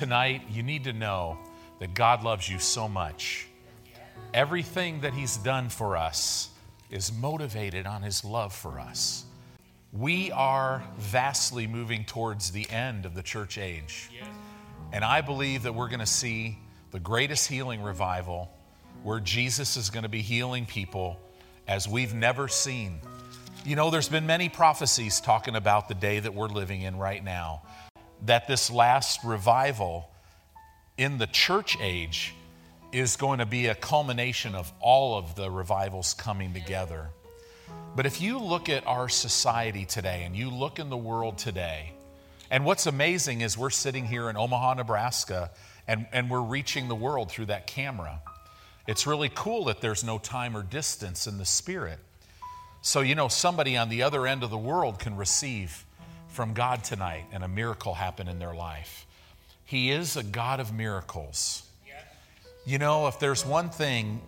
tonight, you need to know that God loves you so much. Everything that He's done for us is motivated on His love for us. We are vastly moving towards the end of the church age. And I believe that we're going to see the greatest healing revival where Jesus is going to be healing people as we've never seen. You know, there's been many prophecies talking about the day that we're living in right now, that this last revival in the church age is going to be a culmination of all of the revivals coming together. But if you look at our society today and you look in the world today, and what's amazing is we're sitting here in Omaha, Nebraska, and we're reaching the world through that camera. It's really cool that there's no time or distance in the Spirit. So, you know, somebody on the other end of the world can receive from God tonight and a miracle happen in their life. He is a God of miracles. You know, if there's one thing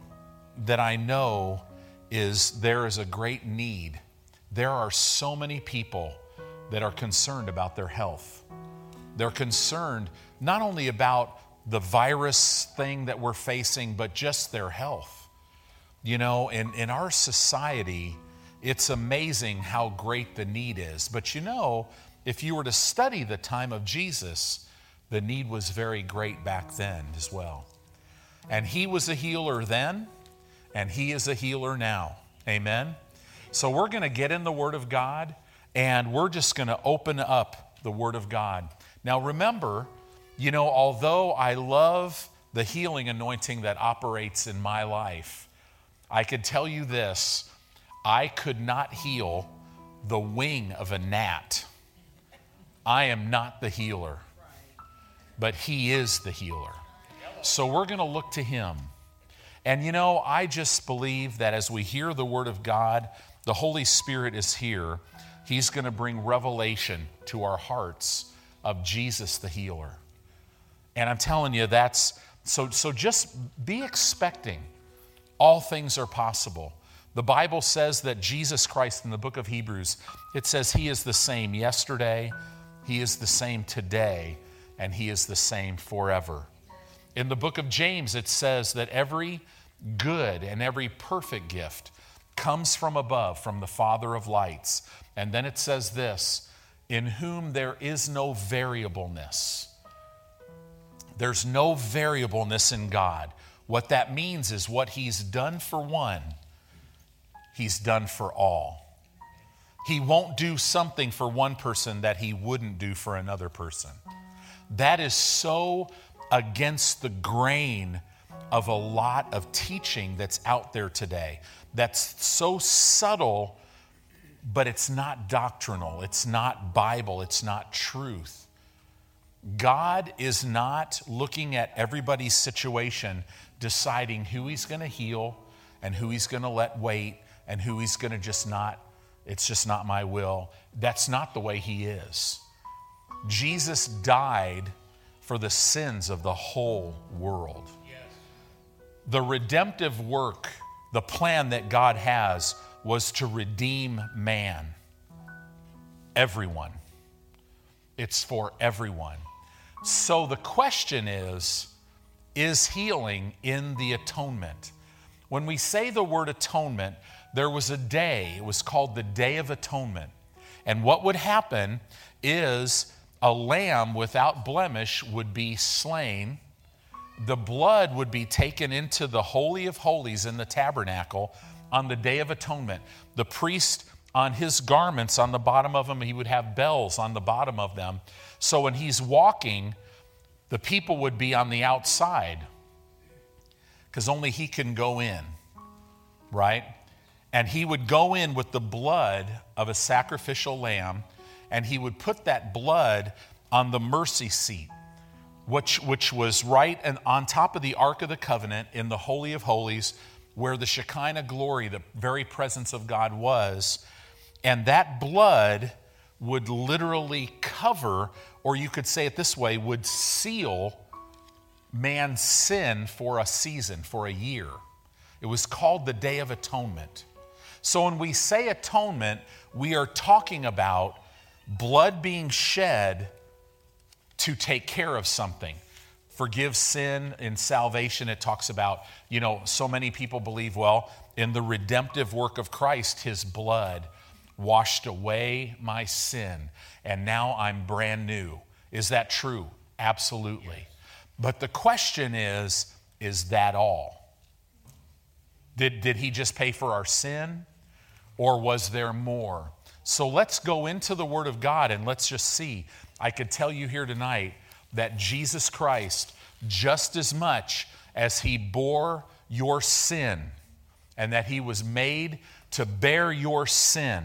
that I know is there is a great need. There are so many people that are concerned about their health. They're concerned not only about the virus thing that we're facing, but just their health. You know, in our society, it's amazing how great the need is. But you know, if you were to study the time of Jesus, the need was very great back then as well. And He was a healer then, and He is a healer now. Amen? So we're going to get in the Word of God, and we're just going to open up the Word of God. Now remember, you know, although I love the healing anointing that operates in my life, I could tell you this, I could not heal the wing of a gnat. I am not the healer, but He is the healer. So we're going to look to Him. And you know, I just believe that as we hear the Word of God, the Holy Spirit is here. He's going to bring revelation to our hearts of Jesus the healer. And I'm telling you, that's, so just be expecting. All things are possible. The Bible says that Jesus Christ in the book of Hebrews, it says He is the same yesterday, He is the same today, and He is the same forever. In the book of James, it says that every good and every perfect gift comes from above, from the Father of lights. And then it says this, in whom there is no variableness. There's no variableness in God. What that means is what He's done for one, He's done for all. He won't do something for one person that He wouldn't do for another person. That is so against the grain of a lot of teaching that's out there today. That's so subtle, but it's not doctrinal. It's not Bible. It's not truth. God is not looking at everybody's situation, deciding who He's going to heal and who He's going to let wait and who He's going to just not, it's just not my will. That's not the way He is. Jesus died for the sins of the whole world. Yes. The redemptive work, the plan that God has, was to redeem man. Everyone. It's for everyone. So the question is healing in the atonement? When we say the word atonement, there was a day, it was called the Day of Atonement. And what would happen is a lamb without blemish would be slain. The blood would be taken into the Holy of Holies in the tabernacle on the Day of Atonement. The priest, on his garments, on the bottom of them, he would have bells on the bottom of them. So when he's walking, the people would be on the outside because only he can go in, right? And he would go in with the blood of a sacrificial lamb, and he would put that blood on the mercy seat, which was right and on top of the Ark of the Covenant in the Holy of Holies, where the Shekinah glory, the very presence of God was. And that blood would literally cover, or you could say it this way, would seal man's sin for a season, for a year. It was called the Day of Atonement. So when we say atonement, we are talking about blood being shed to take care of something. Forgive sin in salvation. It talks about, you know, so many people believe, well, in the redemptive work of Christ, his blood washed away my sin, and now I'm brand new. Is that true? Absolutely. Yes. But the question is that all? Did he just pay for our sin, or was there more? So let's go into the Word of God and let's just see. I could tell you here tonight that Jesus Christ, just as much as he bore your sin, and that he was made to bear your sin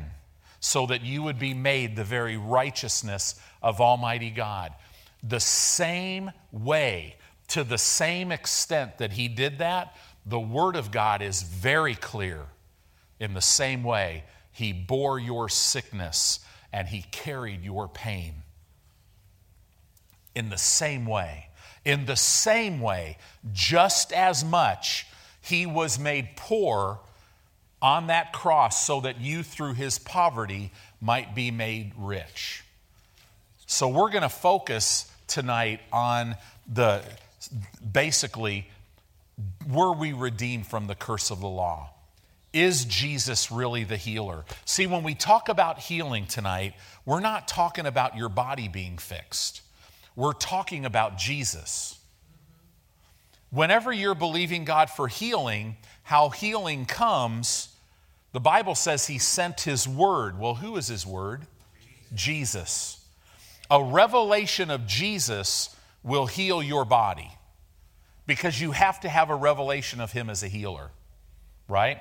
so that you would be made the very righteousness of Almighty God. The same way, to the same extent that he did that, the Word of God is very clear. In the same way, he bore your sickness and he carried your pain. In the same way, just as much, he was made poor on that cross so that you through his poverty might be made rich. So we're going to focus tonight on the, basically, were we redeemed from the curse of the law? Is Jesus really the healer? See, when we talk about healing tonight, we're not talking about your body being fixed. We're talking about Jesus. Whenever you're believing God for healing, how healing comes, the Bible says he sent his word. Well, who is his word? Jesus. A revelation of Jesus will heal your body, because you have to have a revelation of him as a healer, right?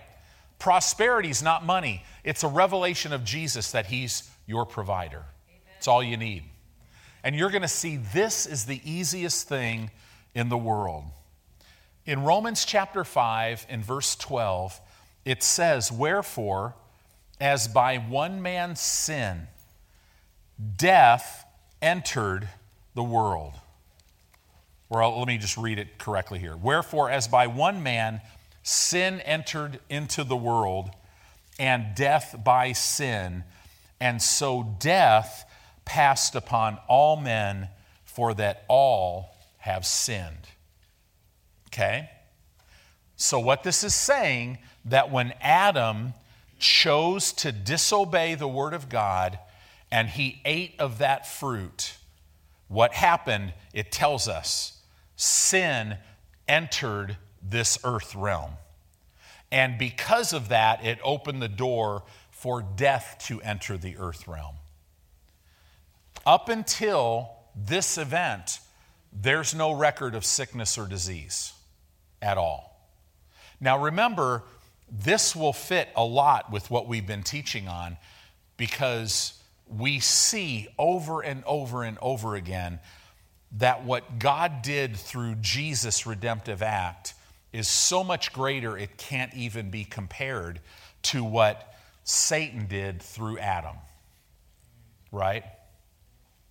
Prosperity is not money. It's a revelation of Jesus that he's your provider. Amen. It's all you need. And you're going to see this is the easiest thing in the world. In Romans chapter 5, in verse 12, it says, "Wherefore, as by one man's sin, death entered the world." Well, let me just read it correctly here. "Wherefore, as by one man, sin entered into the world, and death by sin. And so death passed upon all men, for that all have sinned." Okay? So what this is saying, that when Adam chose to disobey the word of God and he ate of that fruit, what happened? It tells us sin entered this earth realm. And because of that, it opened the door for death to enter the earth realm. Up until this event, there's no record of sickness or disease at all. Now remember, this will fit a lot with what we've been teaching on, because we see over and over and over again that what God did through Jesus' redemptive act is so much greater it can't even be compared to what Satan did through Adam, right?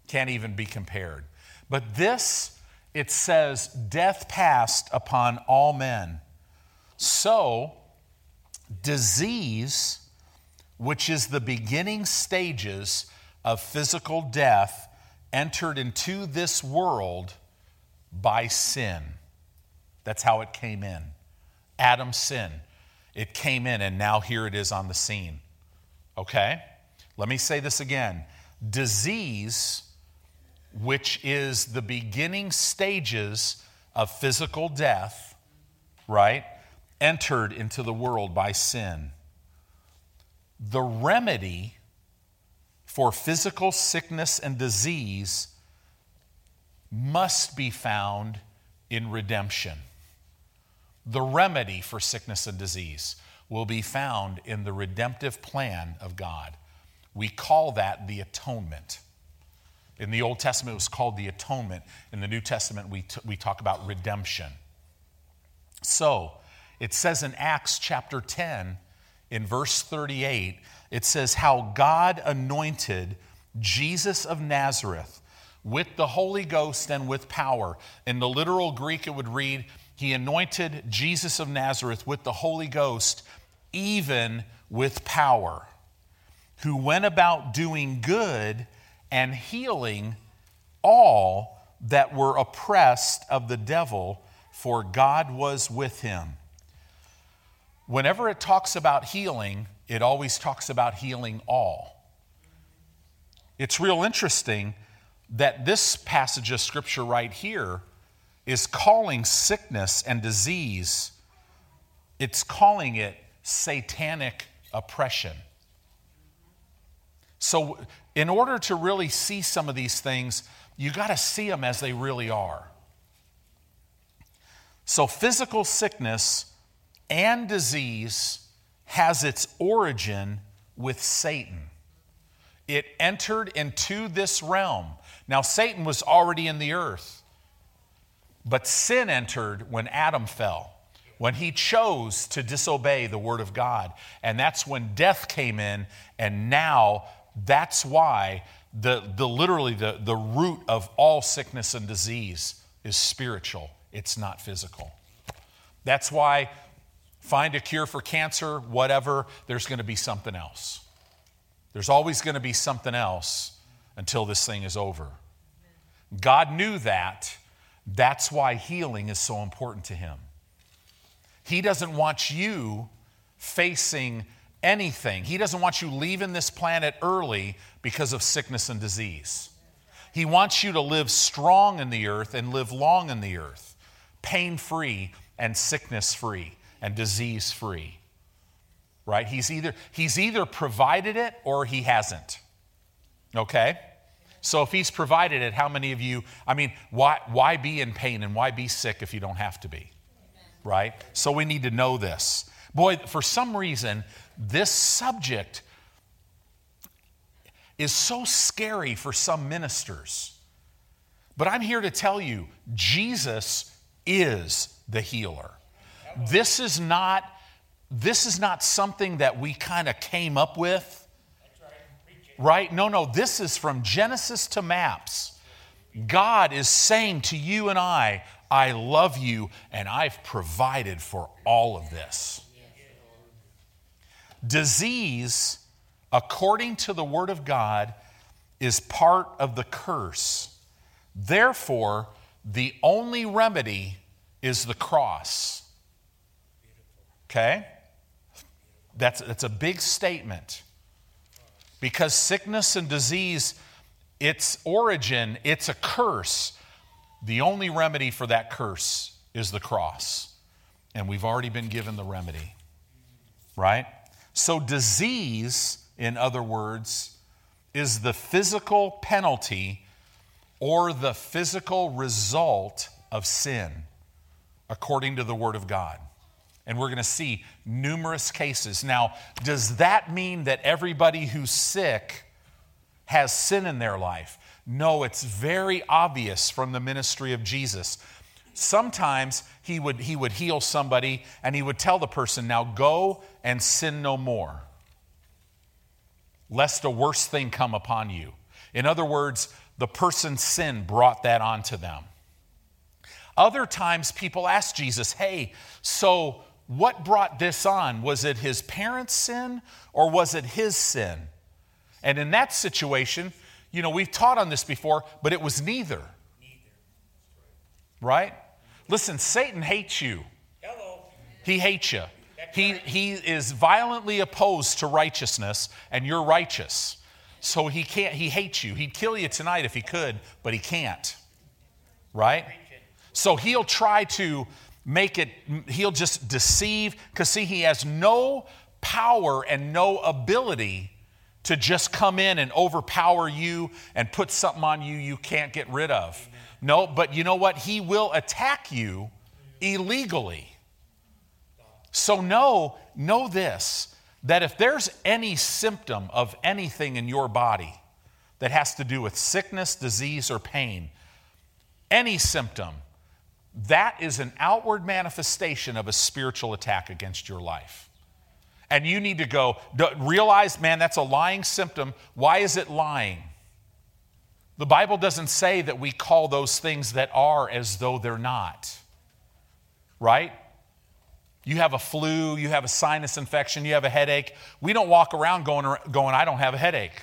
Can't even be compared. But this, it says, death passed upon all men. So, disease, which is the beginning stages of physical death, entered into this world by sin. That's how it came in. Adam's sin. It came in, and now here it is on the scene. Okay? Let me say this again. Disease, which is the beginning stages of physical death, right, entered into the world by sin. The remedy for physical sickness and disease must be found in redemption. The remedy for sickness and disease will be found in the redemptive plan of God. We call that the atonement. In the Old Testament, it was called the atonement. In the New Testament, we talk about redemption. So, it says in Acts chapter 10, in verse 38, it says, "How God anointed Jesus of Nazareth with the Holy Ghost and with power." In the literal Greek, it would read, "He anointed Jesus of Nazareth with the Holy Ghost, even with power, who went about doing good and healing all that were oppressed of the devil, for God was with him. Whenever it talks about healing, it always talks about healing all. It's real interesting that this passage of Scripture right here is calling sickness and disease, it's calling it satanic oppression. So in order to really see some of these things, you got to see them as they really are. So physical sickness and disease has its origin with Satan. It entered into this realm. Now, Satan was already in the earth, but sin entered when Adam fell, when he chose to disobey the word of God. And that's when death came in, and now that's why the root of all sickness and disease is spiritual. It's not physical. That's why find a cure for cancer, whatever, there's going to be something else. There's always going to be something else until this thing is over. God knew that. That's why healing is so important to him. He doesn't want you facing anything. He doesn't want you leaving this planet early because of sickness and disease. He wants you to live strong in the earth and live long in the earth, pain-free and sickness-free and disease-free. Right? He's either provided it or he hasn't. Okay? So if he's provided it, how many of you, why be in pain and why be sick if you don't have to be? Right? So we need to know this. Boy, for some reason, this subject is so scary for some ministers. But I'm here to tell you, Jesus is the healer. This is not something that we kind of came up with. Right? No, this is from Genesis to Maps. God is saying to you and I love you, and I've provided for all of this. Disease, according to the Word of God, is part of the curse. Therefore, the only remedy is the cross. Okay? That's a big statement. Because sickness and disease, its origin, it's a curse. The only remedy for that curse is the cross. And we've already been given the remedy. Right? So disease, in other words, is the physical penalty or the physical result of sin, according to the Word of God. And we're going to see numerous cases. Now, does that mean that everybody who's sick has sin in their life? No, it's very obvious from the ministry of Jesus. Sometimes he would heal somebody and he would tell the person, now go and sin no more, lest a worse thing come upon you. In other words, the person's sin brought that onto them. Other times people ask Jesus, hey, so what brought this on? Was it his parents' sin or was it his sin? And in that situation, we've taught on this before, but it was neither. Right? Listen, Satan hates you. Hello. He hates you. He is violently opposed to righteousness, and you're righteous. So he hates you. He'd kill you tonight if he could, but he can't. Right? So he'll try to he'll just deceive, because see, he has no power and no ability to just come in and overpower you and put something on you can't get rid of. Amen. No, but you know what? He will attack you illegally. So know this, that if there's any symptom of anything in your body that has to do with sickness, disease, or pain, any symptom, that is an outward manifestation of a spiritual attack against your life. And you need to realize, man, that's a lying symptom. Why is it lying? The Bible doesn't say that we call those things that are as though they're not. Right? You have a flu, you have a sinus infection, you have a headache. We don't walk around going, I don't have a headache.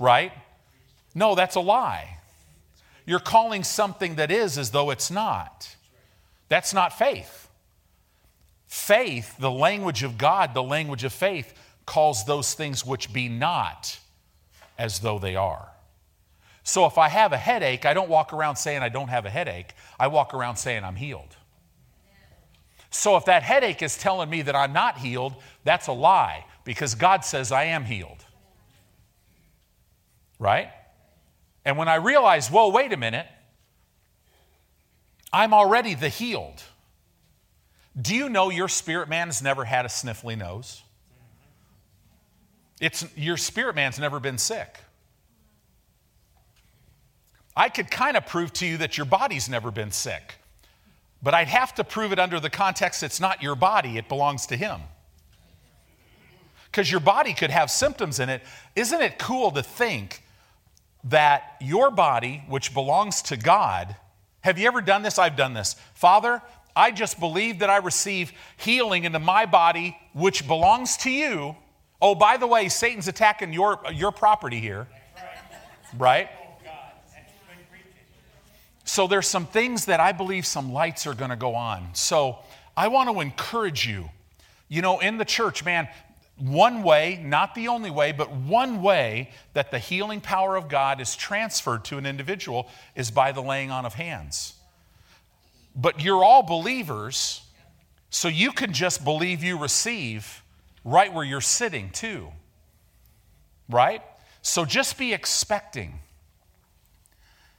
Right? No, that's a lie. you're calling something that is as though it's not. That's not faith. Faith, the language of God, the language of faith, calls those things which be not as though they are. So if I have a headache, I don't walk around saying I don't have a headache. I walk around saying I'm healed. So if that headache is telling me that I'm not healed, that's a lie, because God says I am healed. Right? And when I realize, whoa, wait a minute, I'm already the healed. Do you know your spirit man's never had a sniffly nose? Your spirit man's never been sick. I could kind of prove to you that your body's never been sick, but I'd have to prove it under the context it's not your body, it belongs to him. Because your body could have symptoms in it. Isn't it cool to think that your body, which belongs to God, have you ever done this? I've done this. Father, I just believe that I receive healing into my body, which belongs to you. Oh, by the way, Satan's attacking your property here. Right? So there's some things that I believe some lights are going to go on. So I want to encourage you. You know, in the church, man, one way, not the only way, but one way that the healing power of God is transferred to an individual is by the laying on of hands. But you're all believers, so you can just believe you receive right where you're sitting too, right? So just be expecting.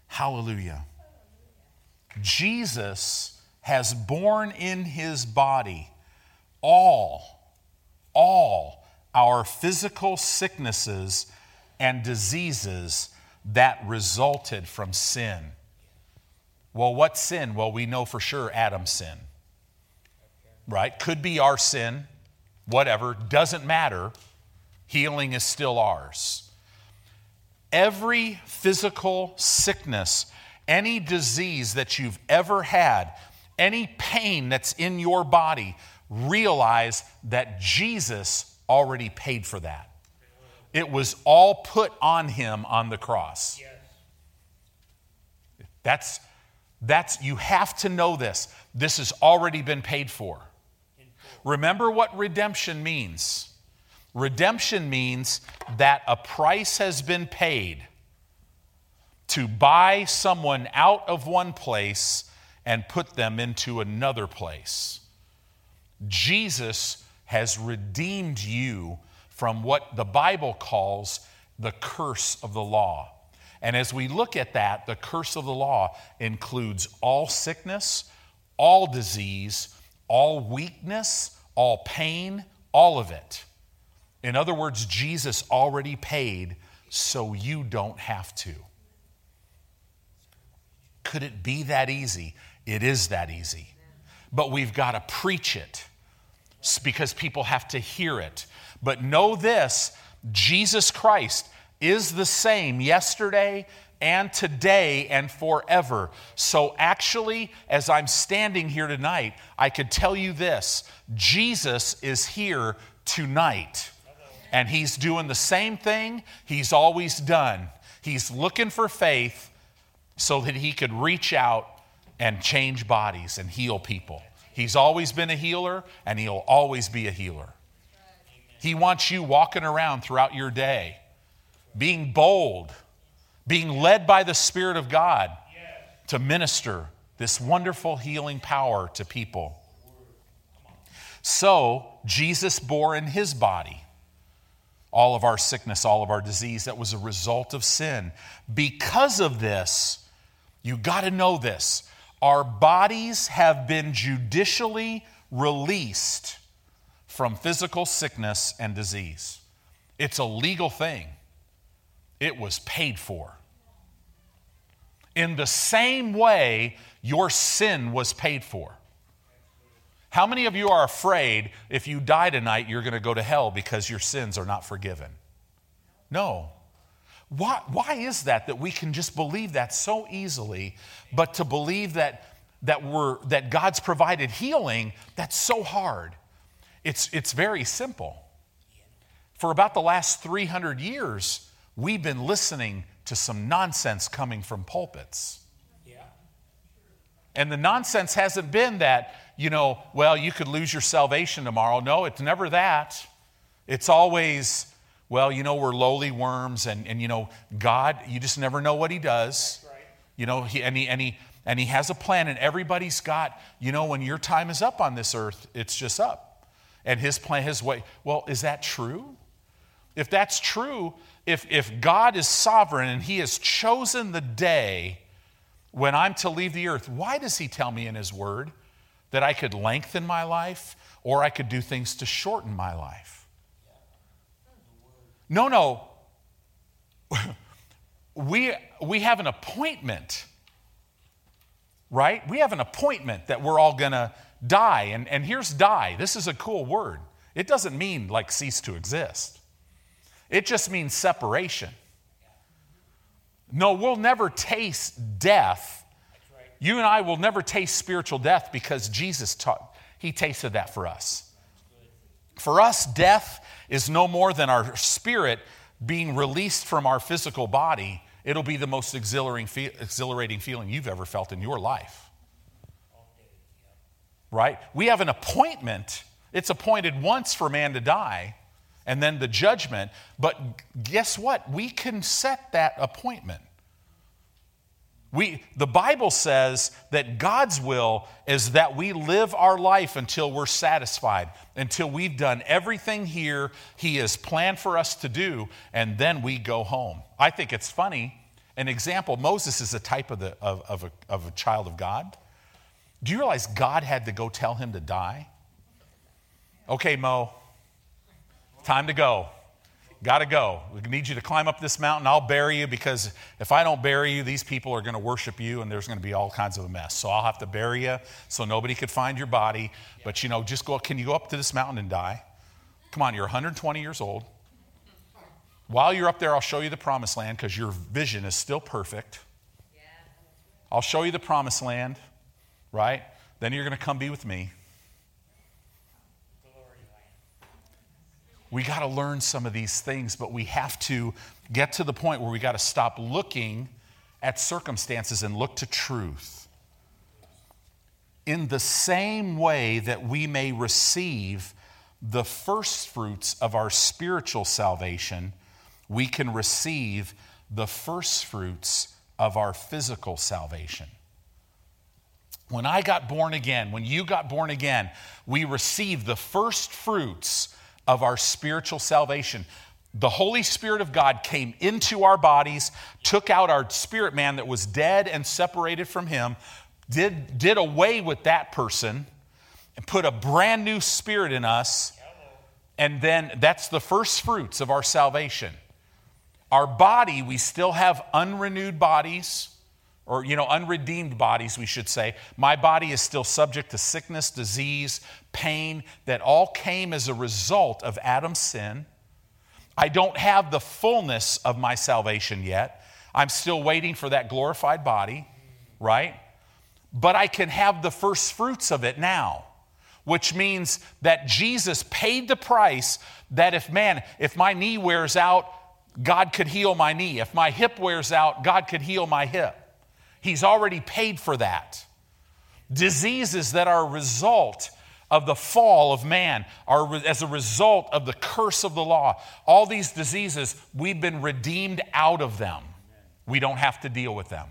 Hallelujah. Jesus has borne in his body all our physical sicknesses and diseases that resulted from sin. Well, what sin? Well, we know for sure Adam's sin, right? Could be our sin, whatever, doesn't matter. Healing is still ours. Every physical sickness, any disease that you've ever had, any pain that's in your body, realize that Jesus already paid for that. It was all put on him on the cross. Yes. That's you have to know this. This has already been paid for. Remember what redemption means. Redemption means that a price has been paid to buy someone out of one place and put them into another place. Jesus has redeemed you from what the Bible calls the curse of the law. And as we look at that, the curse of the law includes all sickness, all disease, all weakness, all pain, all of it. In other words, Jesus already paid, so you don't have to. Could it be that easy? It is that easy. But we've got to preach it because people have to hear it. But know this, Jesus Christ is the same yesterday and today and forever. So actually, as I'm standing here tonight, I could tell you this, Jesus is here tonight. And he's doing the same thing he's always done. He's looking for faith so that he could reach out and change bodies and heal people. He's always been a healer, and he'll always be a healer. He wants you walking around throughout your day, being bold, being led by the Spirit of God to minister this wonderful healing power to people. So Jesus bore in his body all of our sickness, all of our disease that was a result of sin. Because of this, you got to know this. Our bodies have been judicially released from physical sickness and disease. It's a legal thing. It was paid for. In the same way, your sin was paid for. How many of you are afraid if you die tonight, you're going to go to hell because your sins are not forgiven? No. Why is that we can just believe that so easily, but to believe that God's provided healing, that's so hard? It's very simple. For about the last 300 years, we've been listening to some nonsense coming from pulpits. And the nonsense hasn't been that, well, you could lose your salvation tomorrow. No, it's never that. It's always, well, we're lowly worms, and God, you just never know what he does. Right. He has a plan, and everybody's got, when your time is up on this earth, it's just up. And his plan, his way. Well, is that true? If that's true, if God is sovereign and he has chosen the day when I'm to leave the earth, why does he tell me in his word that I could lengthen my life or I could do things to shorten my life? No. We have an appointment, right? We have an appointment that we're all going to die. And here's die. This is a cool word. It doesn't mean like cease to exist. It just means separation. No, we'll never taste death. Right. You and I will never taste spiritual death because Jesus taught. He tasted that for us. For us, death is no more than our spirit being released from our physical body. It'll be the most exhilarating feeling you've ever felt in your life. Right? We have an appointment. It's appointed once for man to die, and then the judgment. But guess what? We can set that appointment. The Bible says that God's will is that we live our life until we're satisfied, until we've done everything here He has planned for us to do, and then we go home. I think it's funny. An example, Moses is a type of a child of God. Do you realize God had to go tell him to die? Okay, Mo, time to go. Got to go. We need you to climb up this mountain. I'll bury you because if I don't bury you, these people are going to worship you and there's going to be all kinds of a mess. So I'll have to bury you so nobody could find your body. But, just go. Can you go up to this mountain and die? Come on, you're 120 years old. While you're up there, I'll show you the promised land because your vision is still perfect. I'll show you the promised land, right? Then you're going to come be with me. We got to learn some of these things, but we have to get to the point where we got to stop looking at circumstances and look to truth. In the same way that we may receive the first fruits of our spiritual salvation, we can receive the first fruits of our physical salvation. When I got born again, when you got born again, we received the first fruits of our spiritual salvation. The Holy Spirit of God came into our bodies, took out our spirit man that was dead and separated from him, did away with that person, and put a brand new spirit in us. And then that's the first fruits of our salvation. Our body, we still have unrenewed bodies, or, unredeemed bodies, we should say. My body is still subject to sickness, disease, pain, that all came as a result of Adam's sin. I don't have the fullness of my salvation yet. I'm still waiting for that glorified body, right? But I can have the first fruits of it now, which means that Jesus paid the price that if my knee wears out, God could heal my knee. If my hip wears out, God could heal my hip. He's already paid for that. Diseases that are a result of the fall of man, are as a result of the curse of the law. All these diseases, we've been redeemed out of them. We don't have to deal with them.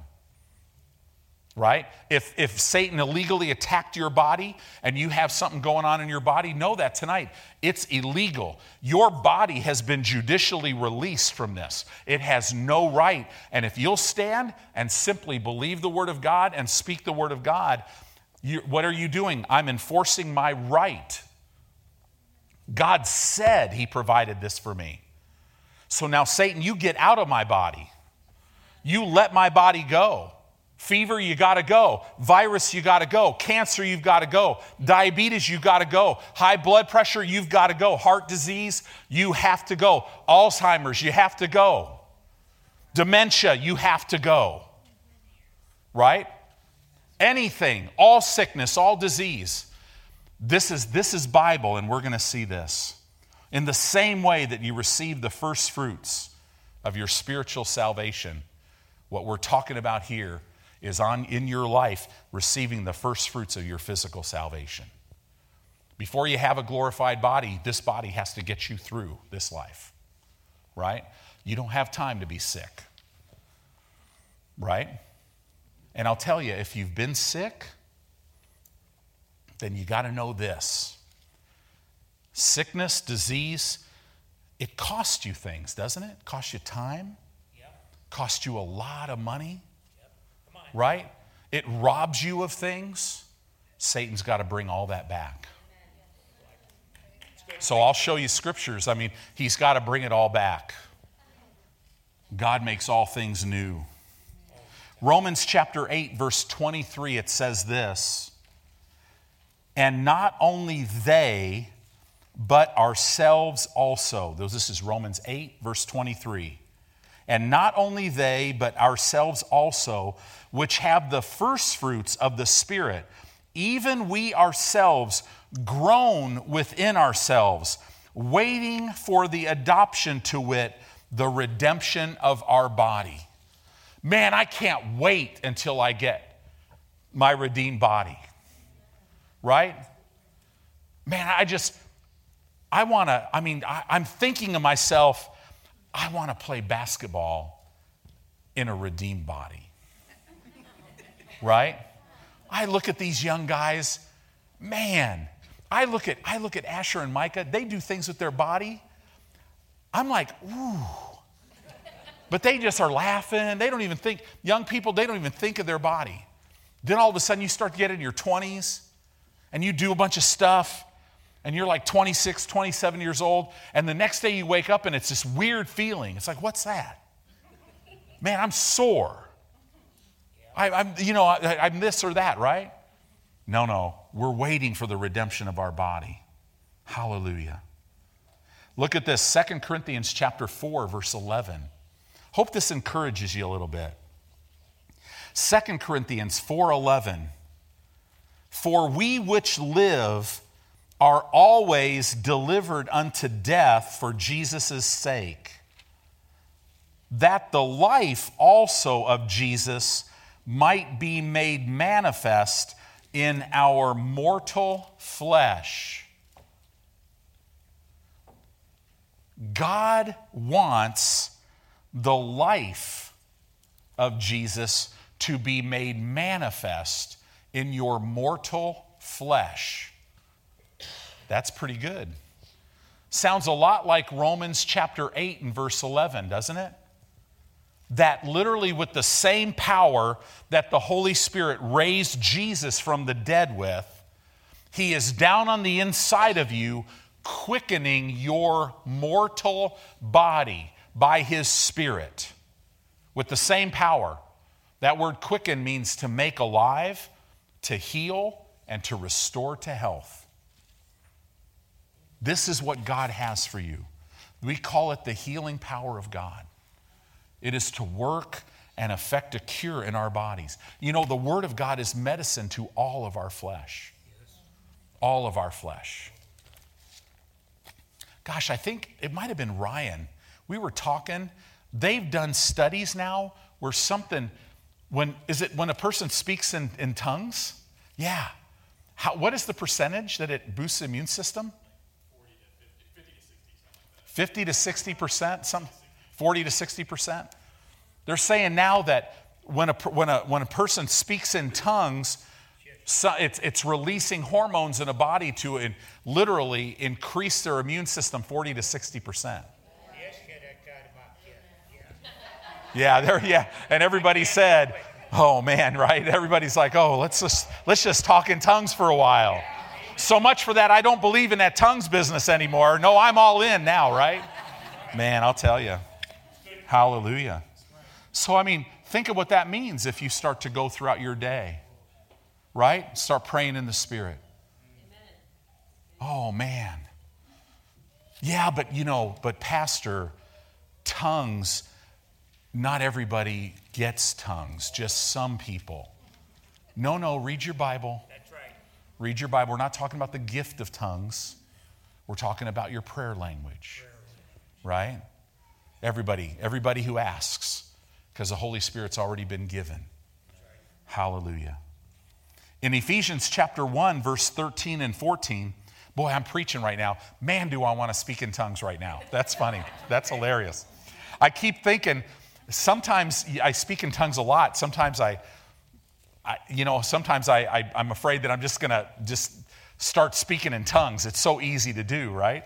Right? If Satan illegally attacked your body and you have something going on in your body, know that tonight. It's illegal. Your body has been judicially released from this. It has no right. And if you'll stand and simply believe the Word of God and speak the Word of God, what are you doing? I'm enforcing my right. God said He provided this for me. So now, Satan, you get out of my body. You let my body go. Fever, you got to go. Virus, you got to go. Cancer, you've got to go. Diabetes, you got to go. High blood pressure, you've got to go. Heart disease, you have to go. Alzheimer's, you have to go. Dementia, you have to go. Right? Anything, all sickness, all disease. This is Bible, and we're going to see this. In the same way that you receive the first fruits of your spiritual salvation, what we're talking about here is on in your life receiving the first fruits of your physical salvation. Before you have a glorified body, this body has to get you through this life, right? You don't have time to be sick, right? And I'll tell you, if you've been sick, then you got to know this. Sickness, disease, it costs you things, doesn't it? It costs you time. Yep. Costs you a lot of money, yep. Come on. Right? It robs you of things. Satan's got to bring all that back. So I'll show you scriptures. I mean, he's got to bring it all back. God makes all things new. Romans chapter 8, verse 23, it says this, and not only they, but ourselves also. This is Romans 8, verse 23. And not only they, but ourselves also, which have the first fruits of the Spirit, even we ourselves groan within ourselves, waiting for the adoption, to wit, the redemption of our body. Man, I can't wait until I get my redeemed body, right? Man, I'm thinking of myself, I want to play basketball in a redeemed body, right? I look at these young guys, man, I look at Asher and Micah, they do things with their body, I'm like, ooh. But they just are laughing. They don't even think, young people, they don't even think of their body. Then all of a sudden you start to get in your 20s and you do a bunch of stuff and you're like 26, 27 years old, and the next day you wake up and it's this weird feeling. It's like, what's that? Man, I'm sore. I'm this or that, right? No, we're waiting for the redemption of our body. Hallelujah. Look at this, 2 Corinthians chapter 4, verse 11. Hope this encourages you a little bit. 2 Corinthians 4:11. For we which live are always delivered unto death for Jesus' sake, that the life also of Jesus might be made manifest in our mortal flesh. God wants the life of Jesus to be made manifest in your mortal flesh. That's pretty good. Sounds a lot like Romans chapter 8 and verse 11, doesn't it? That literally with the same power that the Holy Spirit raised Jesus from the dead with, He is down on the inside of you, quickening your mortal body by His Spirit with the same power. That word quicken means to make alive, to heal, and to restore to health. This is what God has for you. We call it the healing power of God. It is to work and effect a cure in our bodies. You know, the Word of God is medicine to all of our flesh. All of our flesh. Gosh, I think it might have been Ryan. We were talking, they've done studies now where when a person speaks in tongues? Yeah. What is the percentage that it boosts the immune system? 40 to 50, 50 to 60%, something. 40 to 60%. They're saying now that when a person speaks in tongues, so it's releasing hormones in a body to literally increase their immune system 40 to 60%. Yeah, and everybody said, oh man, right? Everybody's like, oh, let's just talk in tongues for a while. So much for that, I don't believe in that tongues business anymore. No, I'm all in now, right? Man, I'll tell you. Hallelujah. So, I mean, think of what that means if you start to go throughout your day, right? Start praying in the Spirit. Oh man. Yeah, but pastor, tongues... Not everybody gets tongues, just some people. No, read your Bible. That's right. Read your Bible. We're not talking about the gift of tongues. We're talking about your prayer language, right? Everybody who asks, because the Holy Spirit's already been given. Hallelujah. In Ephesians chapter 1, verse 13 and 14, boy, I'm preaching right now. Man, do I want to speak in tongues right now. That's funny. That's hilarious. I keep thinking, sometimes I speak in tongues a lot. Sometimes I'm afraid that I'm just going to start speaking in tongues. It's so easy to do, right?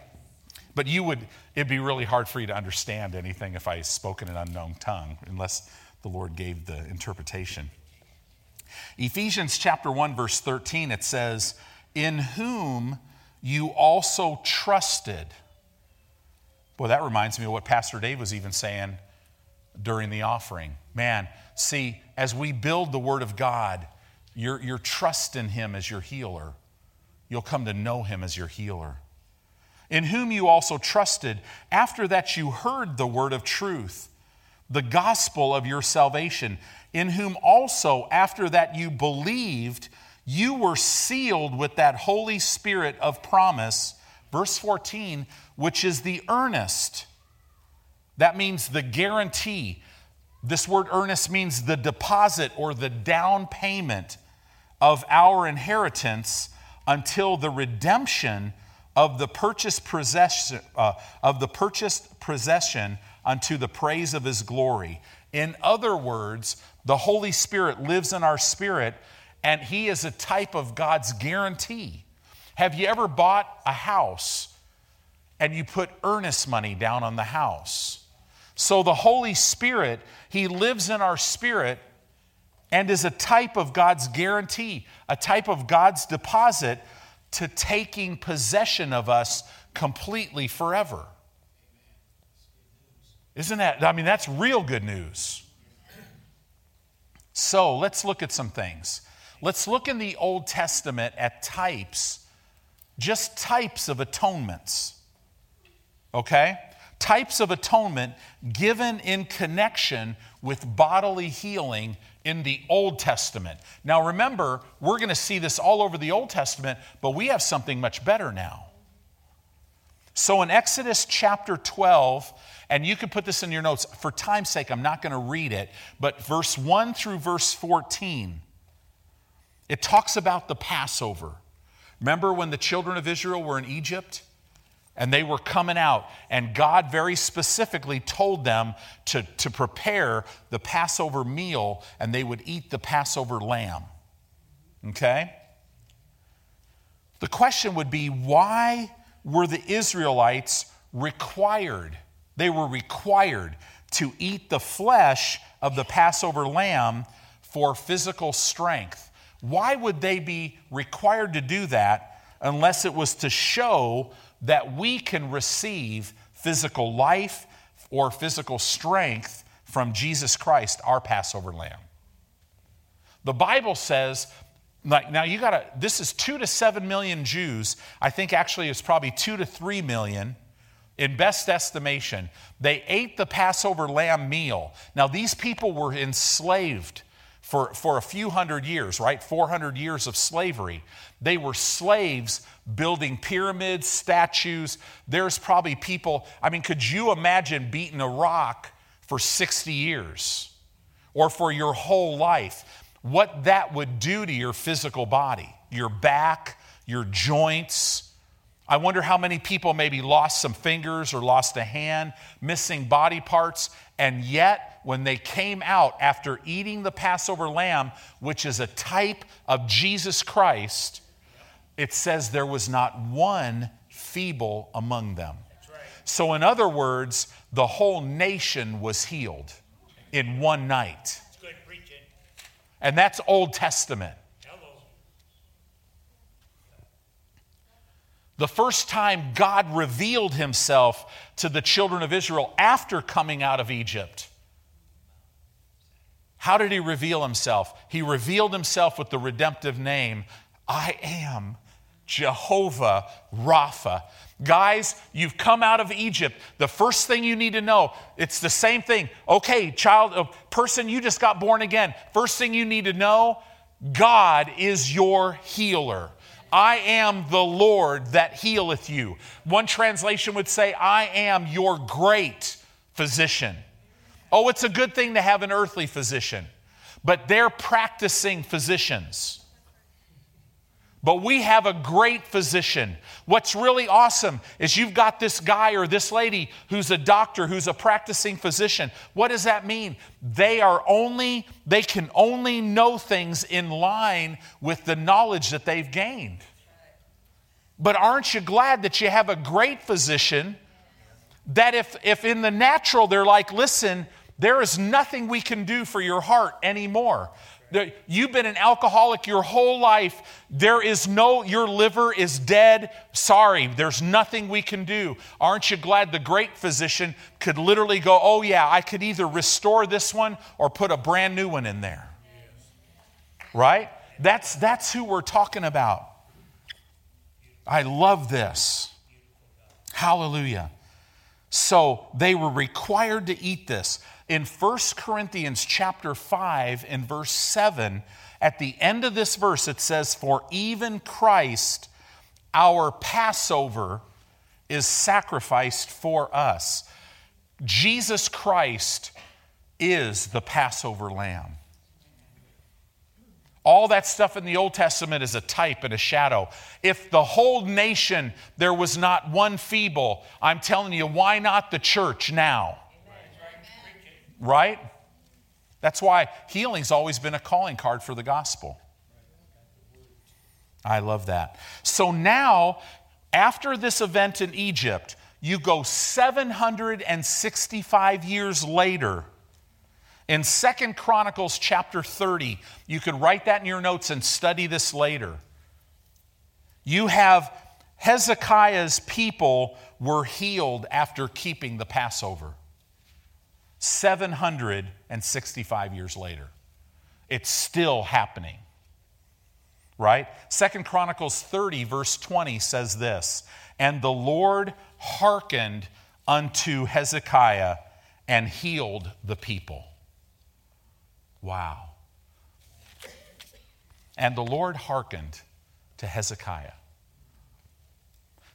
But it'd be really hard for you to understand anything if I spoke in an unknown tongue, unless the Lord gave the interpretation. Ephesians chapter 1, verse 13, it says, "In whom you also trusted." Boy, that reminds me of what Pastor Dave was even saying during the offering. Man, see, as we build the Word of God, your trust in Him as your healer. You'll come to know Him as your healer. "In whom you also trusted, after that you heard the word of truth, the gospel of your salvation, in whom also, after that you believed, you were sealed with that Holy Spirit of promise," verse 14, "which is the earnest." That means the guarantee. This word earnest means the deposit or the down payment of our inheritance until the redemption of the purchased possession, unto the praise of His glory. In other words, the Holy Spirit lives in our spirit, and He is a type of God's guarantee. Have you ever bought a house and you put earnest money down on the house? So the Holy Spirit, He lives in our spirit and is a type of God's guarantee, a type of God's deposit to taking possession of us completely forever. Isn't that, that's real good news. So let's look at some things. Let's look in the Old Testament at types, just types of atonements, okay? Types of atonement given in connection with bodily healing in the Old Testament. Now remember, we're going to see this all over the Old Testament, but we have something much better now. So in Exodus chapter 12, and you can put this in your notes. For time's sake, I'm not going to read it, but verse 1 through verse 14, it talks about the Passover. Remember when the children of Israel were in Egypt? And they were coming out, and God very specifically told them to prepare the Passover meal, and they would eat the Passover lamb. Okay? The question would be, why were the Israelites required? They were required to eat the flesh of the Passover lamb for physical strength. Why would they be required to do that unless it was to show that we can receive physical life or physical strength from Jesus Christ, our Passover Lamb? The Bible says, now this is 2 to 7 million Jews. I think actually it's probably 2 to 3 million in best estimation. They ate the Passover Lamb meal. Now these people were enslaved for a few hundred years, right? 400 years of slavery. They were slaves building pyramids, statues. There's probably people, could you imagine beating a rock for 60 years or for your whole life? What that would do to your physical body, your back, your joints. I wonder how many people maybe lost some fingers or lost a hand, missing body parts, and yet when they came out after eating the Passover lamb, which is a type of Jesus Christ, it says there was not one feeble among them. That's right. So in other words, the whole nation was healed in one night. That's good preaching. And that's Old Testament. Hello. The first time God revealed Himself to the children of Israel after coming out of Egypt, how did He reveal Himself? He revealed Himself with the redemptive name, "I am Jehovah Rapha." Guys, you've come out of Egypt. The first thing you need to know, it's the same thing. Okay, person, you just got born again. First thing you need to know, God is your healer. I am the Lord that healeth you. One translation would say, I am your great physician. Oh, it's a good thing to have an earthly physician. but they're practicing physicians. But we have a great physician. What's really awesome is you've got this guy or this lady who's a doctor, who's a practicing physician. What does that mean? They can only know things in line with the knowledge that they've gained. But aren't you glad that you have a great physician that if in the natural they're like, listen, there is nothing we can do for your heart anymore. You've been an alcoholic your whole life. Your liver is dead. Sorry, there's nothing we can do. Aren't you glad the great physician could literally go, oh yeah, I could either restore this one or put a brand new one in there. Right? That's who we're talking about. I love this. Hallelujah. So they were required to eat this. In 1 Corinthians chapter 5 and verse 7, at the end of this verse, it says, for even Christ, our Passover, is sacrificed for us. Jesus Christ is the Passover lamb. All that stuff in the Old Testament is a type and a shadow. If the whole nation, there was not one feeble, I'm telling you, why not the church now? Right? That's why healing's always been a calling card for the gospel. I love that. So now, after this event in Egypt, you go 765 years later. In 2 Chronicles chapter 30, you can write that in your notes and study this later. You have Hezekiah's people were healed after keeping the Passover. 765 years later. It's still happening. Right? 2 Chronicles 30 verse 20 says this, and the Lord hearkened unto Hezekiah and healed the people. Wow. And the Lord hearkened to Hezekiah.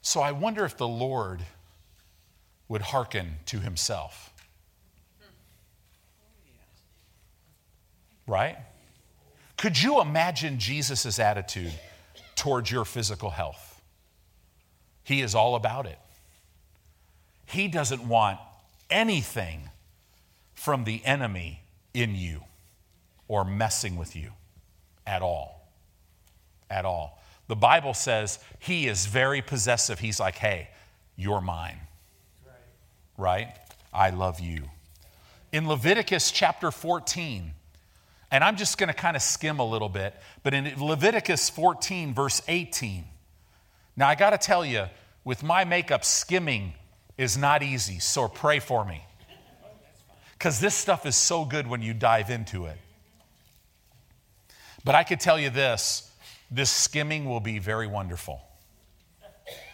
So I wonder if the Lord would hearken to himself. Right? Could you imagine Jesus' attitude towards your physical health? He is all about it. He doesn't want anything from the enemy in you or messing with you at all. At all. The Bible says he is very possessive. He's like, hey, you're mine. Right? I love you. In Leviticus chapter 14, and I'm just going to kind of skim a little bit, but in Leviticus 14, verse 18. Now, I got to tell you, with my makeup, skimming is not easy, so pray for me. Because this stuff is so good when you dive into it. But I could tell you this skimming will be very wonderful.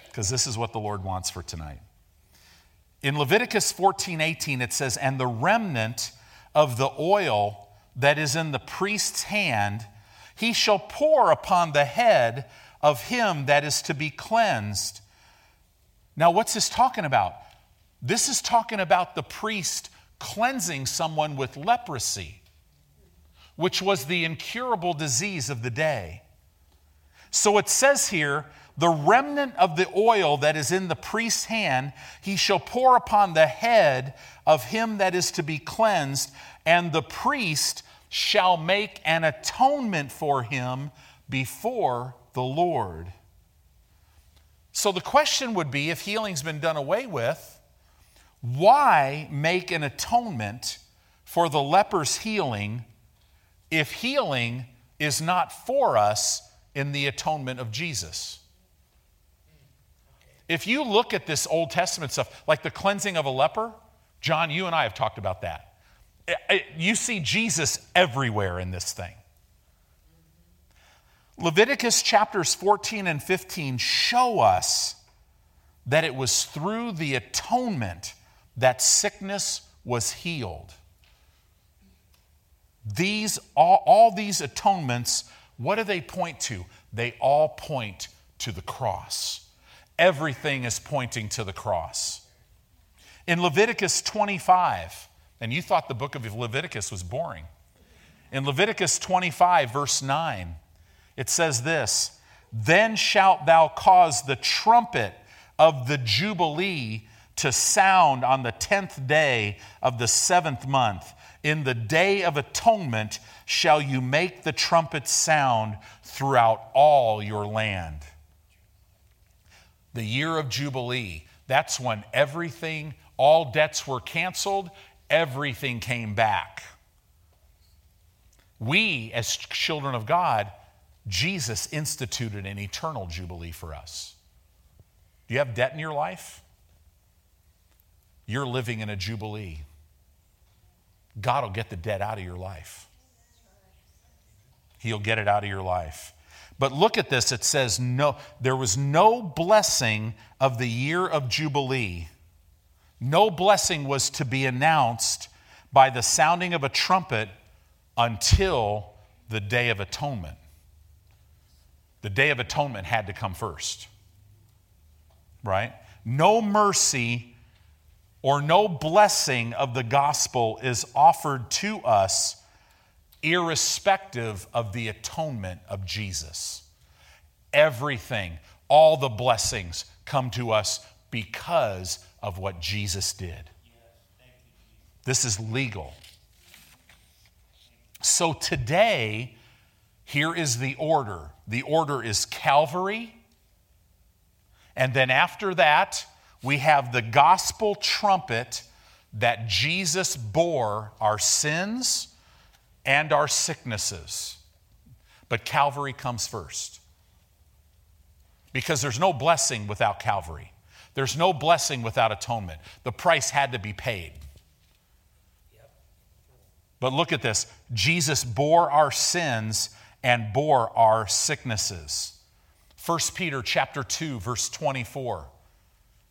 Because this is what the Lord wants for tonight. In Leviticus 14, 18, it says, and the remnant of the oil that is in the priest's hand, he shall pour upon the head of him that is to be cleansed. Now, what's this talking about? This is talking about the priest cleansing someone with leprosy, which was the incurable disease of the day. So it says here, the remnant of the oil that is in the priest's hand, he shall pour upon the head of him that is to be cleansed, and the priest shall make an atonement for him before the Lord. So the question would be, if healing's been done away with, why make an atonement for the leper's healing if healing is not for us in the atonement of Jesus? If you look at this Old Testament stuff, like the cleansing of a leper, John, you and I have talked about that. You see Jesus everywhere in this thing. Leviticus chapters 14 and 15 show us that it was through the atonement that sickness was healed. All these atonements, what do they point to? They all point to the cross. Everything is pointing to the cross. In Leviticus 25, and you thought the book of Leviticus was boring. In Leviticus 25, verse 9, it says this, "Then shalt thou cause the trumpet of the Jubilee to sound on the 10th day of the 7th month. In the day of atonement shall you make the trumpet sound throughout all your land." The year of Jubilee, that's when everything, all debts were canceled, everything came back. We, as children of God, Jesus instituted an eternal Jubilee for us. Do you have debt in your life? You're living in a Jubilee. God will get the debt out of your life. He'll get it out of your life. But look at this. It says, "No, there was no blessing of the year of Jubilee. No blessing was to be announced by the sounding of a trumpet until the Day of Atonement." The Day of Atonement had to come first, right? No mercy or no blessing of the gospel is offered to us irrespective of the atonement of Jesus. Everything, all the blessings come to us because of what Jesus did. This is legal. So today, here is the order. The order is Calvary. And then after that, we have the gospel trumpet that Jesus bore our sins and our sicknesses. But Calvary comes first. Because there's no blessing without Calvary. There's no blessing without atonement. The price had to be paid. But look at this. Jesus bore our sins and bore our sicknesses. 1 Peter chapter 2, verse 24.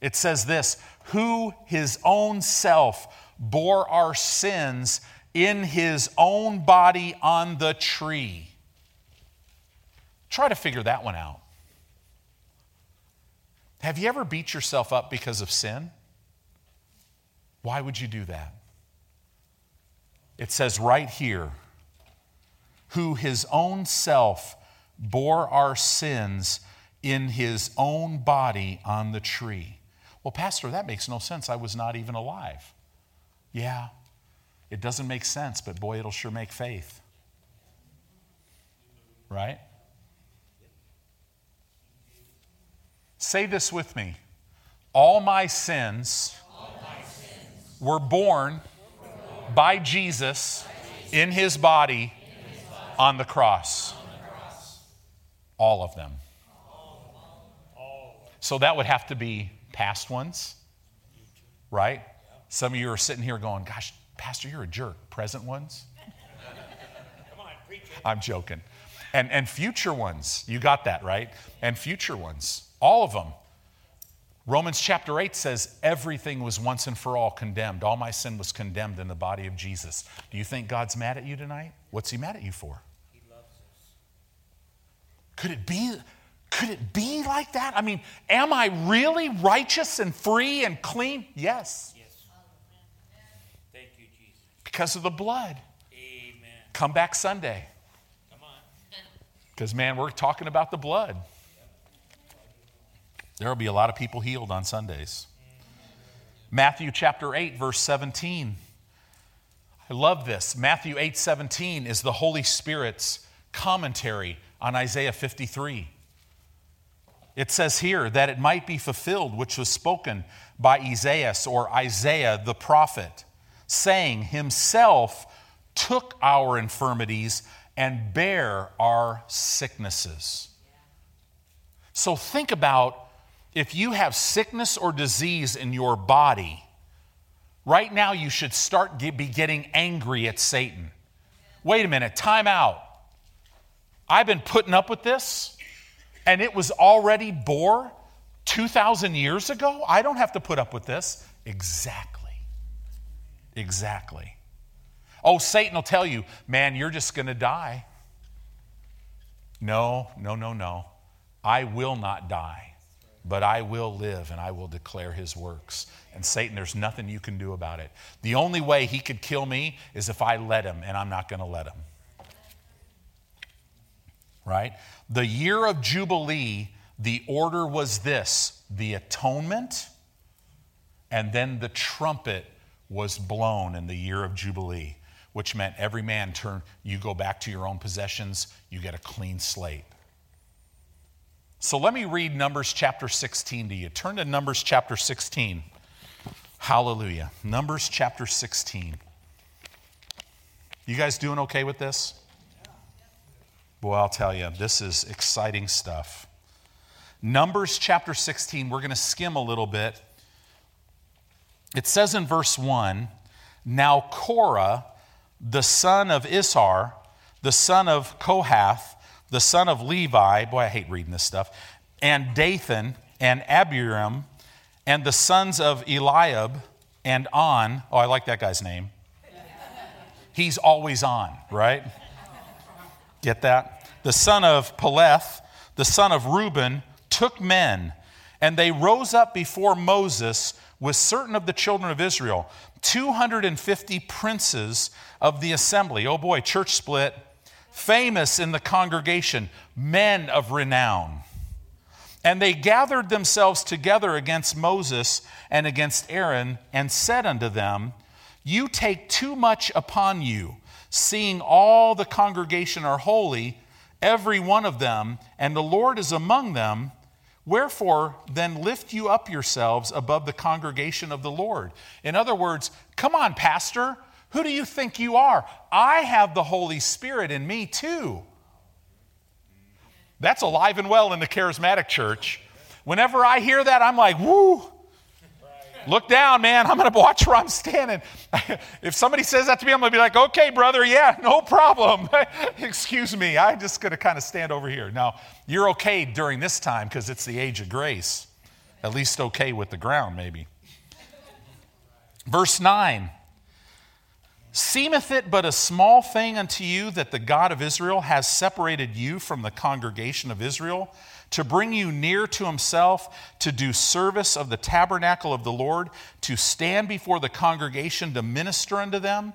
It says this, "Who his own self bore our sins in his own body on the tree." Try to figure that one out. Have you ever beat yourself up because of sin? Why would you do that? It says right here, "Who his own self bore our sins in his own body on the tree." Well, Pastor, that makes no sense. I was not even alive. Yeah, it doesn't make sense, but boy, it'll sure make faith. Right? Say this with me. All my sins were born by Jesus in his body on the cross. All of them. So that would have to be past ones, right? Some of you are sitting here going, "Gosh, Pastor, you're a jerk." Present ones? Come on, preach it. I'm joking. And future ones. You got that, right? And future ones. All of them. Romans chapter 8 says everything was once and for all condemned. All my sin was condemned in the body of Jesus. Do you think God's mad at you tonight? What's he mad at you for? He loves us. Could it be like that? I mean, am I really righteous and free and clean? Yes. Thank you, Jesus. Because of the blood. Amen. Come back Sunday. Come on. Because, man, we're talking about the blood. There will be a lot of people healed on Sundays. Matthew chapter 8, verse 17. I love this. Matthew 8:17 is the Holy Spirit's commentary on Isaiah 53. It says here, "That it might be fulfilled, which was spoken by Isaiah the prophet, saying, himself took our infirmities and bare our sicknesses." So think about, if you have sickness or disease in your body, right now you should be getting angry at Satan. Wait a minute, time out. I've been putting up with this, and it was already bore 2,000 years ago? I don't have to put up with this. Exactly. Oh, Satan will tell you, "Man, you're just going to die." No. I will not die, but I will live and I will declare his works. And Satan, there's nothing you can do about it. The only way he could kill me is if I let him, and I'm not going to let him. right? The year of Jubilee, the order was this: the atonement, and then the trumpet was blown in the year of Jubilee, which meant every man turned, you go back to your own possessions, you get a clean slate. So let me read Numbers chapter 16 to you. Turn to Numbers chapter 16. Hallelujah. Numbers chapter 16. You guys doing okay with this? Boy, I'll tell you, this is exciting stuff. Numbers chapter 16, we're going to skim a little bit. It says in verse 1, "Now Korah, the son of Issachar, the son of Kohath, the son of Levi," boy, I hate reading this stuff, "and Dathan and Abiram, and the sons of Eliab and On." Oh, I like that guy's name. He's always on, right? Get that? "The son of Peleth, the son of Reuben, took men, and they rose up before Moses with certain of the children of Israel, 250 princes of the assembly." Oh boy, church split. "Famous in the congregation, men of renown. And they gathered themselves together against Moses and against Aaron, and said unto them, You take too much upon you, seeing all the congregation are holy, every one of them, and the Lord is among them. Wherefore, then lift you up yourselves above the congregation of the Lord." In other words, come on, pastor, who do you think you are? I have the Holy Spirit in me too. That's alive and well in the charismatic church. Whenever I hear that, I'm like, woo. Look down, man. I'm going to watch where I'm standing. If somebody says that to me, I'm going to be like, okay, brother, yeah, no problem. Excuse me. I'm just going to kind of stand over here. Now, you're okay during this time because it's the age of grace. At least okay with the ground, maybe. Verse 9. "Seemeth it but a small thing unto you that the God of Israel has separated you from the congregation of Israel, to bring you near to himself, to do service of the tabernacle of the Lord, to stand before the congregation to minister unto them?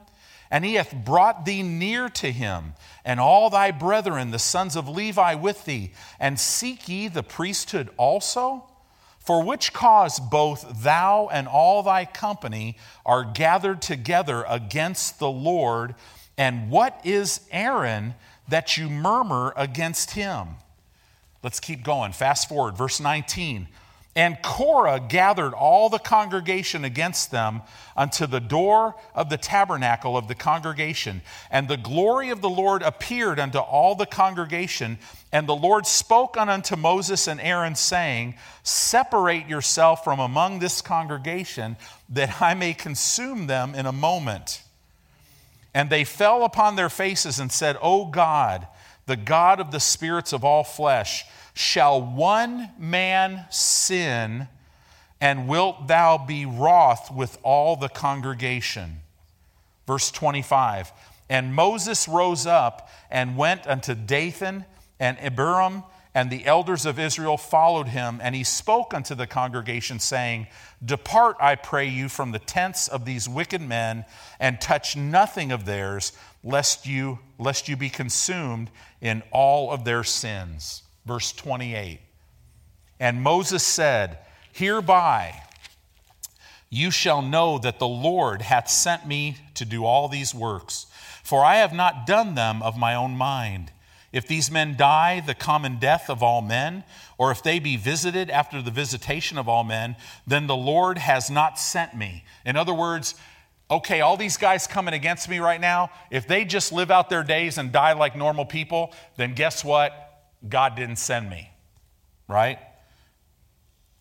And he hath brought thee near to him, and all thy brethren, the sons of Levi, with thee. And seek ye the priesthood also? For which cause both thou and all thy company are gathered together against the Lord. And what is Aaron that you murmur against him?" Let's keep going. Fast forward. Verse 19. "And Korah gathered all the congregation against them unto the door of the tabernacle of the congregation. And the glory of the Lord appeared unto all the congregation. And the Lord spoke unto Moses and Aaron, saying, Separate yourself from among this congregation, that I may consume them in a moment. And they fell upon their faces and said, O God, the God of the spirits of all flesh, shall one man sin, and wilt thou be wroth with all the congregation?" Verse 25, "And Moses rose up and went unto Dathan and Abiram, and the elders of Israel followed him. And he spoke unto the congregation, saying, Depart, I pray you, from the tents of these wicked men, and touch nothing of theirs, lest you be consumed in all of their sins." Verse 28, "And Moses said, Hereby you shall know that the Lord hath sent me to do all these works, for I have not done them of my own mind. If these men die the common death of all men, or if they be visited after the visitation of all men, then the Lord has not sent me." In other words, okay, all these guys coming against me right now, if they just live out their days and die like normal people, then guess what? God didn't send me, right?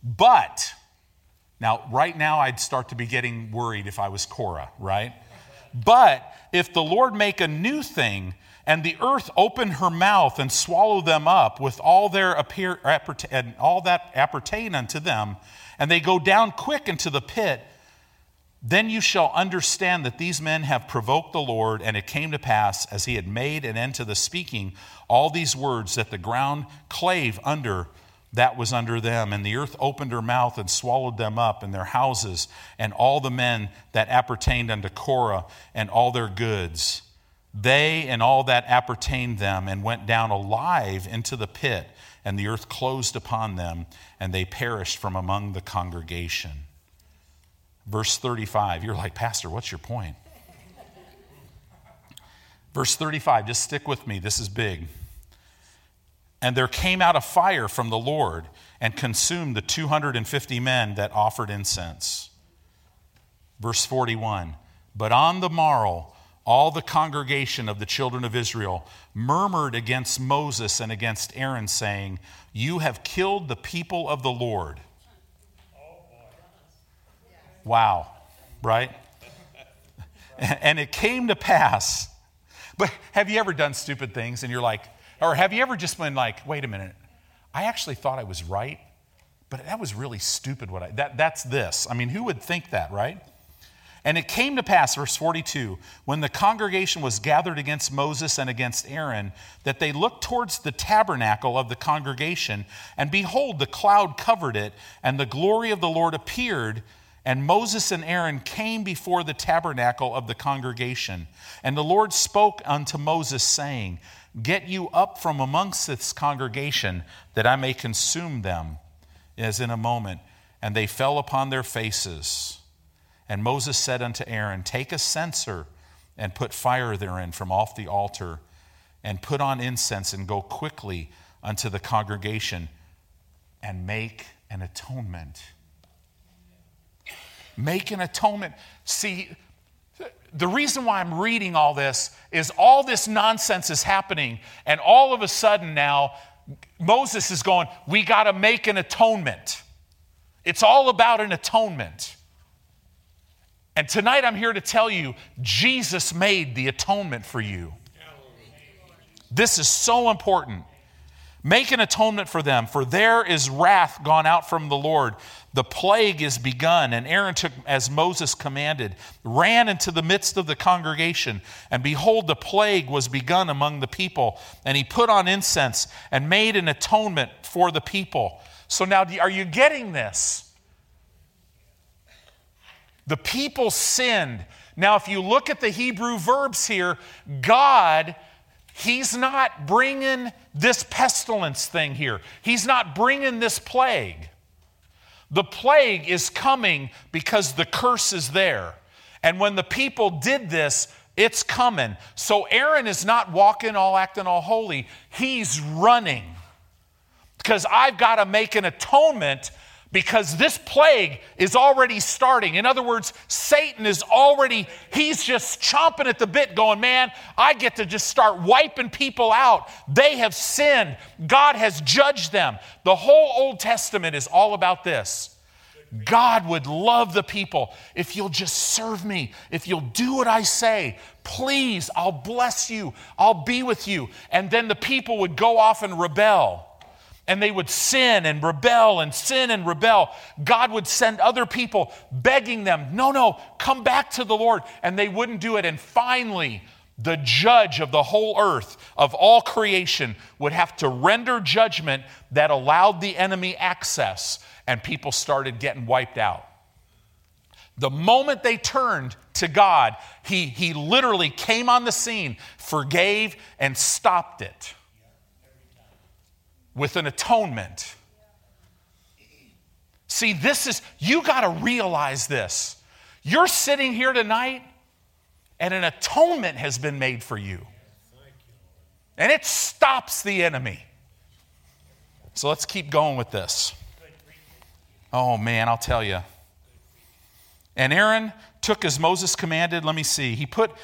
But, now right now I'd start to be getting worried if I was Korah, right? "But if the Lord make a new thing, and the earth open her mouth and swallow them up with all their and all that appertain unto them, and they go down quick into the pit, then you shall understand that these men have provoked the Lord. And it came to pass, as he had made an end to the speaking all these words, that the ground clave under that was under them, and the earth opened her mouth and swallowed them up, and their houses, and all the men that appertained unto Korah, and all their goods. They and all that appertained them and went down alive into the pit, and the earth closed upon them, and they perished from among the congregation. Verse 35, you're like, Pastor, what's your point? Verse 35, just stick with me, this is big. And there came out a fire from the Lord and consumed the 250 men that offered incense. Verse 41, but on the morrow, all the congregation of the children of Israel murmured against Moses and against Aaron, saying, you have killed the people of the Lord. Wow, right? And it came to pass. But have you ever done stupid things and you're like, or have you ever just been like, wait a minute, I actually thought I was right, but that was really stupid what that's this. I mean, who would think that, right? And it came to pass, verse 42, when the congregation was gathered against Moses and against Aaron, that they looked towards the tabernacle of the congregation, and behold, the cloud covered it, and the glory of the Lord appeared, and Moses and Aaron came before the tabernacle of the congregation. And the Lord spoke unto Moses, saying, get you up from amongst this congregation, that I may consume them, as in a moment. And they fell upon their faces. And Moses said unto Aaron, take a censer and put fire therein from off the altar, and put on incense, and go quickly unto the congregation, and make an atonement. Make an atonement. See, the reason why I'm reading all this is all this nonsense is happening, and all of a sudden now, Moses is going, we got to make an atonement. It's all about an atonement. And tonight I'm here to tell you, Jesus made the atonement for you. This is so important. Make an atonement for them, for there is wrath gone out from the Lord. The plague is begun. And Aaron took, as Moses commanded, ran into the midst of the congregation. And behold, the plague was begun among the people. And he put on incense and made an atonement for the people. So now, are you getting this? The people sinned. Now, if you look at the Hebrew verbs here, God, he's not bringing this pestilence thing here. He's not bringing this plague. The plague is coming because the curse is there. And when the people did this, it's coming. So Aaron is not walking all acting all holy. He's running. Because I've got to make an atonement, because this plague is already starting. In other words, Satan is already, he's just chomping at the bit going, man, I get to just start wiping people out. They have sinned. God has judged them. The whole Old Testament is all about this. God would love the people. If you'll just serve me, if you'll do what I say, please, I'll bless you. I'll be with you. And then the people would go off and rebel. And they would sin and rebel and sin and rebel. God would send other people begging them, no, come back to the Lord. And they wouldn't do it. And finally, the judge of the whole earth, of all creation, would have to render judgment that allowed the enemy access. And people started getting wiped out. The moment they turned to God, he literally came on the scene, forgave, and stopped it. With an atonement. See, this is, you got to realize this. You're sitting here tonight and an atonement has been made for you. And it stops the enemy. So let's keep going with this. Oh man, I'll tell you. And Aaron took as Moses commanded. Let me see. He put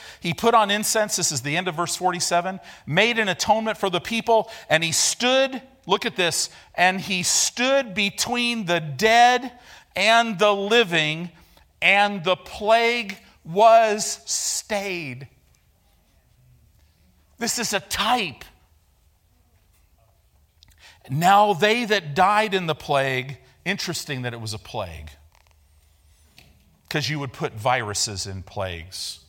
on incense. This is the end of verse 47. Made an atonement for the people, and he stood, look at this, and he stood between the dead and the living, and the plague was stayed. This is a type. Now they that died in the plague, interesting that it was a plague, because you would put viruses in plagues.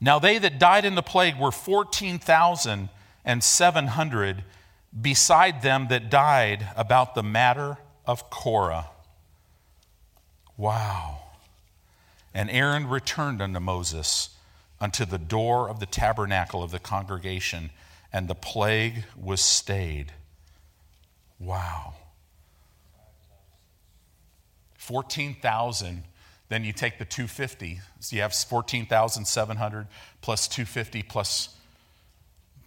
Now they that died in the plague were 14,700, beside them that died about the matter of Korah. Wow. And Aaron returned unto Moses unto the door of the tabernacle of the congregation, and the plague was stayed. Wow. 14,000. Then you take the 250. So you have 14,700 plus 250 plus,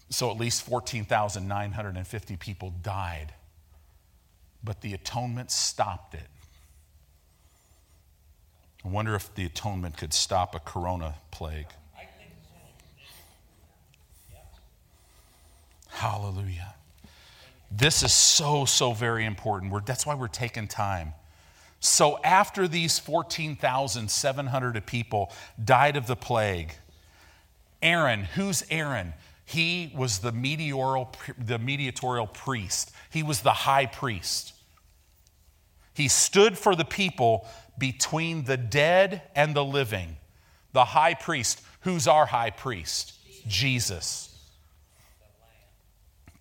so at least 14,950 people died. But the atonement stopped it. I wonder if the atonement could stop a corona plague. I think so. Yeah. Hallelujah. This is so very important. That's why we're taking time. So after these 14,700 people died of the plague, Aaron, who's Aaron? He was the mediatorial priest. He was the high priest. He stood for the people between the dead and the living. The high priest. Who's our high priest? Jesus.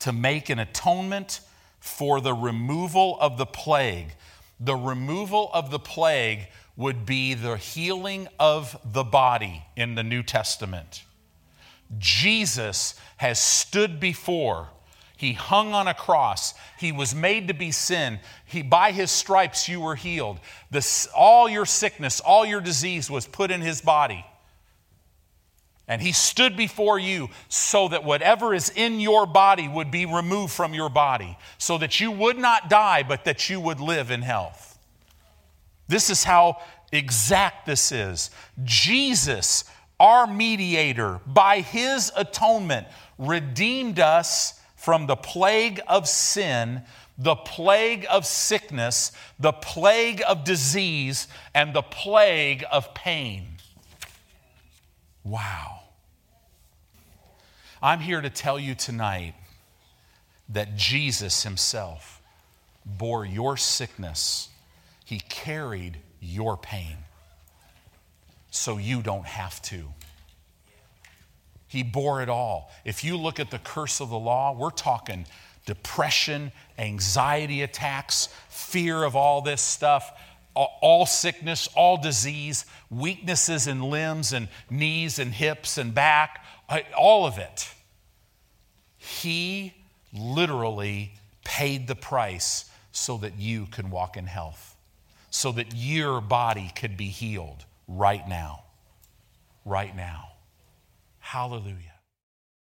To make an atonement for the removal of the plague. The removal of the plague would be the healing of the body in the New Testament. Jesus has stood before. He hung on a cross. He was made to be sin. By his stripes you were healed. All your sickness, all your disease was put in his body. And he stood before you so that whatever is in your body would be removed from your body, so that you would not die, but that you would live in health. This is how exact this is. Jesus, our mediator, by his atonement, redeemed us from the plague of sin, the plague of sickness, the plague of disease, and the plague of pain. Wow. I'm here to tell you tonight that Jesus himself bore your sickness. He carried your pain so you don't have to. He bore it all. If you look at the curse of the law, we're talking depression, anxiety attacks, fear of all this stuff, all sickness, all disease, weaknesses in limbs and knees and hips and back, all of it. He literally paid the price so that you can walk in health, so that your body could be healed right now. Hallelujah.